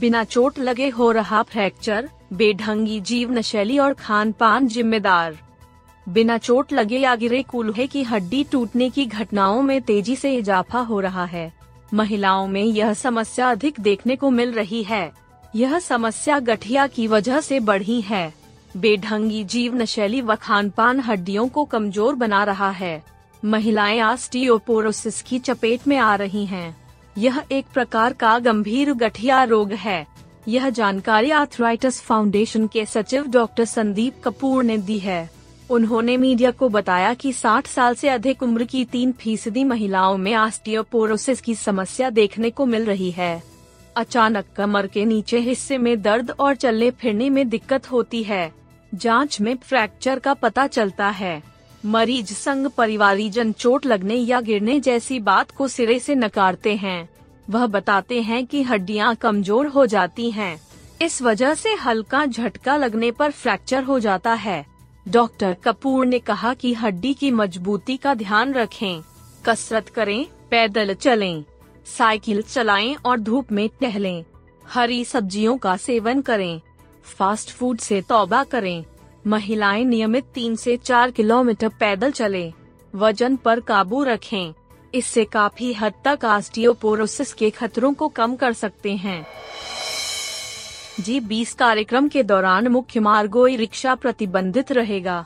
बिना चोट लगे हो रहा फ्रैक्चर, बेढंगी जीवन शैली और खान पान जिम्मेदार। बिना चोट लगे या गिरे कूल्हे की हड्डी टूटने की घटनाओं में तेजी से इजाफा हो रहा है। महिलाओं में यह समस्या अधिक देखने को मिल रही है। यह समस्या गठिया की वजह से बढ़ी है। बेढंगी जीवन शैली व खान पान हड्डियों को कमजोर बना रहा है। महिलाएं ऑस्टियोपोरोसिस की चपेट में आ रही है। यह एक प्रकार का गंभीर गठिया रोग है। यह जानकारी आर्थराइटिस फाउंडेशन के सचिव डॉक्टर संदीप कपूर ने दी है। उन्होंने मीडिया को बताया कि 60 साल से अधिक उम्र की 3% महिलाओं में ऑस्टियोपोरोसिस की समस्या देखने को मिल रही है। अचानक कमर के नीचे हिस्से में दर्द और चलने फिरने में दिक्कत होती है। जांच में फ्रैक्चर का पता चलता है। मरीज संग परिवारीजन चोट लगने या गिरने जैसी बात को सिरे से नकारते हैं। वह बताते हैं कि हड्डियां कमजोर हो जाती हैं। इस वजह से हल्का झटका लगने पर फ्रैक्चर हो जाता है। डॉक्टर कपूर ने कहा कि हड्डी की मजबूती का ध्यान रखें, कसरत करें, पैदल चलें, साइकिल चलाएं और धूप में टहलें। हरी सब्जियों का सेवन करें। फास्ट फूड से तौबा करें। महिलाएं नियमित 3 से 4 किलोमीटर पैदल चलें, वजन पर काबू रखें। इससे काफी हद तक ऑस्टियोपोरोसिस के खतरों को कम कर सकते हैं। G20 कार्यक्रम के दौरान मुख्य मार्गों ई रिक्शा प्रतिबंधित रहेगा।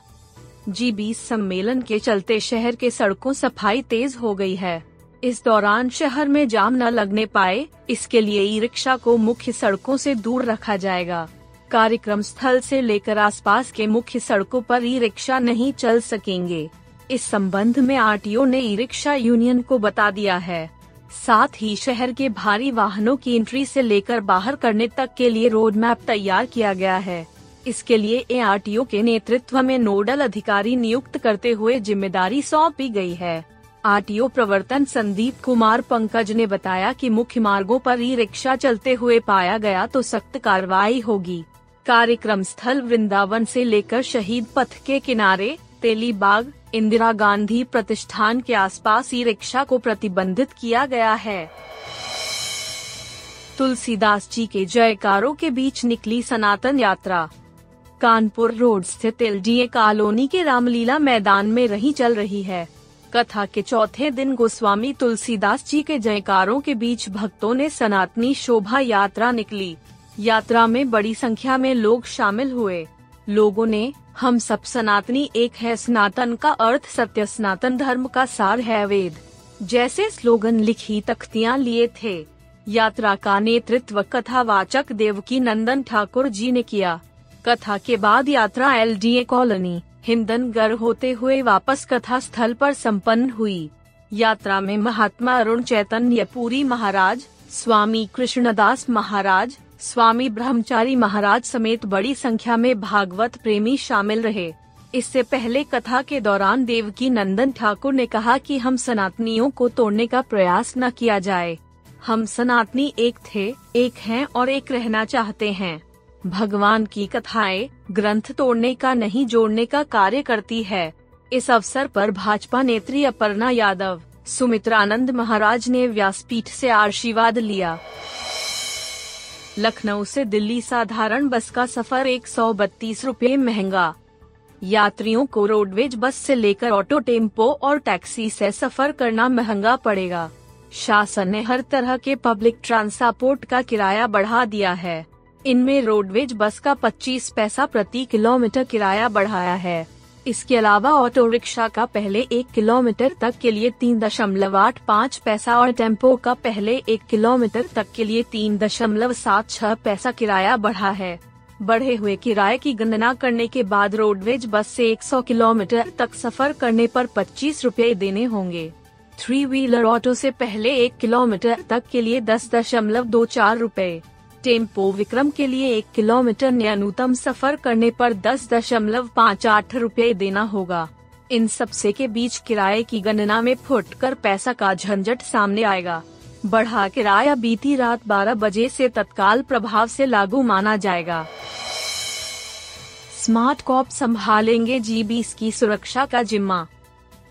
G20 सम्मेलन के चलते शहर के सड़कों सफाई तेज हो गई है। इस दौरान शहर में जाम न लगने पाए, इसके लिए ई रिक्शा को मुख्य सड़कों से दूर रखा जाएगा। कार्यक्रम स्थल से लेकर आसपास के मुख्य सड़कों पर ई रिक्शा नहीं चल सकेंगे। इस संबंध में आरटीओ ने ई रिक्शा यूनियन को बता दिया है। साथ ही शहर के भारी वाहनों की एंट्री से लेकर बाहर करने तक के लिए रोड मैप तैयार किया गया है। इसके लिए ARTO के नेतृत्व में नोडल अधिकारी नियुक्त करते हुए जिम्मेदारी सौंपी गई है। RTO प्रवर्तन संदीप कुमार पंकज ने बताया कि मुख्य मार्गों पर ई रिक्शा चलते हुए पाया गया तो सख्त कार्रवाई होगी। कार्यक्रम स्थल वृंदावन से लेकर शहीद पथ के किनारे, तेलीबाग, इंदिरा गांधी प्रतिष्ठान के आसपास ई रिक्शा को प्रतिबंधित किया गया है। तुलसीदास जी के जयकारों के बीच निकली सनातन यात्रा। कानपुर रोड स्थित LDA कॉलोनी के रामलीला मैदान में रही चल रही है। कथा के चौथे दिन गोस्वामी तुलसीदास जी के जयकारों के बीच भक्तों ने सनातनी शोभा यात्रा निकली। यात्रा में बड़ी संख्या में लोग शामिल हुए। लोगों ने "हम सब सनातनी एक है, सनातन का अर्थ सत्य, सनातन धर्म का सार है वेद" जैसे स्लोगन लिखी तख्तियां लिए थे। यात्रा का नेतृत्व कथावाचक देव की नंदन ठाकुर जी ने किया। कथा के बाद यात्रा LDA कॉलोनी, हिंदनगर होते हुए वापस कथा स्थल पर संपन्न हुई। यात्रा में महात्मा अरुण चैतन्य पूरी महाराज, स्वामी कृष्णदास महाराज, स्वामी ब्रह्मचारी महाराज समेत बड़ी संख्या में भागवत प्रेमी शामिल रहे। इससे पहले कथा के दौरान देव की नंदन ठाकुर ने कहा कि हम सनातनियों को तोड़ने का प्रयास न किया जाए। हम सनातनी एक थे, एक हैं और एक रहना चाहते हैं। भगवान की कथाएं ग्रंथ तोड़ने का नहीं, जोड़ने का कार्य करती है। इस अवसर पर भाजपा नेत्री अपर्णा यादव, सुमित्रानंद महाराज ने व्यासपीठ से आशीर्वाद लिया। लखनऊ से दिल्ली साधारण बस का सफर 132 रुपये महंगा। यात्रियों को रोडवेज बस से लेकर ऑटो, टेम्पो और टैक्सी से सफर करना महंगा पड़ेगा। शासन ने हर तरह के पब्लिक ट्रांसपोर्ट का किराया बढ़ा दिया है। इनमें रोडवेज बस का 25 पैसा प्रति किलोमीटर किराया बढ़ाया है। इसके अलावा ऑटो रिक्शा का पहले 1 किलोमीटर तक के लिए 3.85 पैसा और टेम्पो का पहले 1 किलोमीटर तक के लिए 3.76 पैसा किराया बढ़ा है। बढ़े हुए किराए की गणना करने के बाद रोडवेज बस से 100 किलोमीटर तक सफर करने पर 25 रुपये देने होंगे। थ्री व्हीलर ऑटो से पहले 1 किलोमीटर तक के लिए 10.24 रुपये, टेम्पो विक्रम के लिए 1 किलोमीटर न्यूनतम सफर करने पर 10.58 रुपये देना होगा। इन सबसे के बीच किराए की गणना में फुटकर पैसा का झंझट सामने आएगा। बढ़ा किराया बीती रात 12 बजे से तत्काल प्रभाव से लागू माना जाएगा। स्मार्ट कॉप संभालेंगे G20 की सुरक्षा का जिम्मा।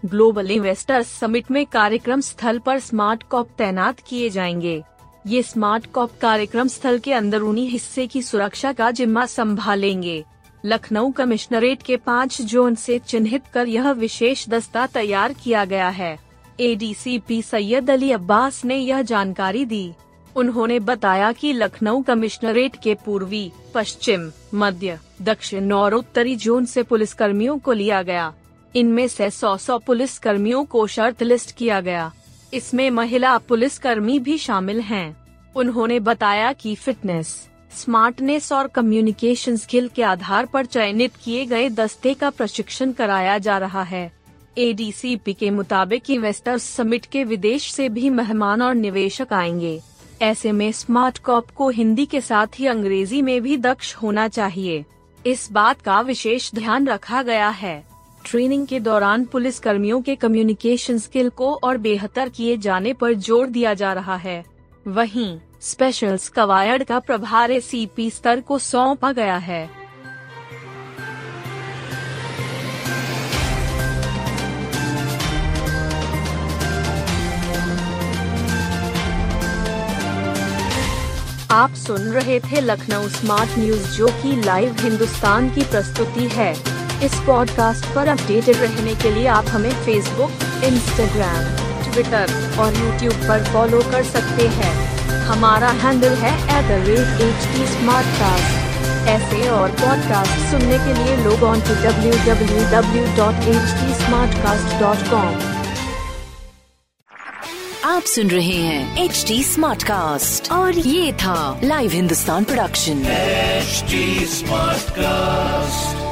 ग्लोबल इन्वेस्टर्स समिट में कार्यक्रम स्थल पर स्मार्ट कॉप तैनात किए जाएंगे। ये स्मार्ट कॉप कार्यक्रम स्थल के अंदरूनी हिस्से की सुरक्षा का जिम्मा संभालेंगे। लखनऊ कमिश्नरेट के 5 जोन से चिन्हित कर यह विशेष दस्ता तैयार किया गया है। ADCP सैयद अली अब्बास ने यह जानकारी दी। उन्होंने बताया कि लखनऊ कमिश्नरेट के पूर्वी, पश्चिम, मध्य, दक्षिण और उत्तरी जोन से पुलिसकर्मियों को लिया गया। इनमें से 100 पुलिसकर्मियों को शर्त लिस्ट किया गया। इसमें महिला पुलिसकर्मी भी शामिल हैं। उन्होंने बताया कि फिटनेस, स्मार्टनेस और कम्युनिकेशन स्किल के आधार पर चयनित किए गए दस्ते का प्रशिक्षण कराया जा रहा है। ADCP के मुताबिक इन्वेस्टर्स समिट के विदेश से भी मेहमान और निवेशक आएंगे। ऐसे में स्मार्ट कॉप को हिंदी के साथ ही अंग्रेजी में भी दक्ष होना चाहिए। इस बात का विशेष ध्यान रखा गया है। ट्रेनिंग के दौरान पुलिस कर्मियों के कम्युनिकेशन स्किल को और बेहतर किए जाने पर जोर दिया जा रहा है। वहीं स्पेशल कवायद का प्रभार ACP स्तर को सौंपा गया है। आप सुन रहे थे लखनऊ स्मार्ट न्यूज, जो कि लाइव हिंदुस्तान की प्रस्तुति है। इस पॉडकास्ट पर अपडेटेड रहने के लिए आप हमें फेसबुक, इंस्टाग्राम, ट्विटर और यूट्यूब पर फॉलो कर सकते हैं। हमारा हैंडल है @HDSmartCast। ऐसे और पॉडकास्ट सुनने के लिए लॉग ऑन टू www.hdsmartcast.com। आप सुन रहे हैं HD Smart Cast और ये था live Hindustan production HD Smart Cast।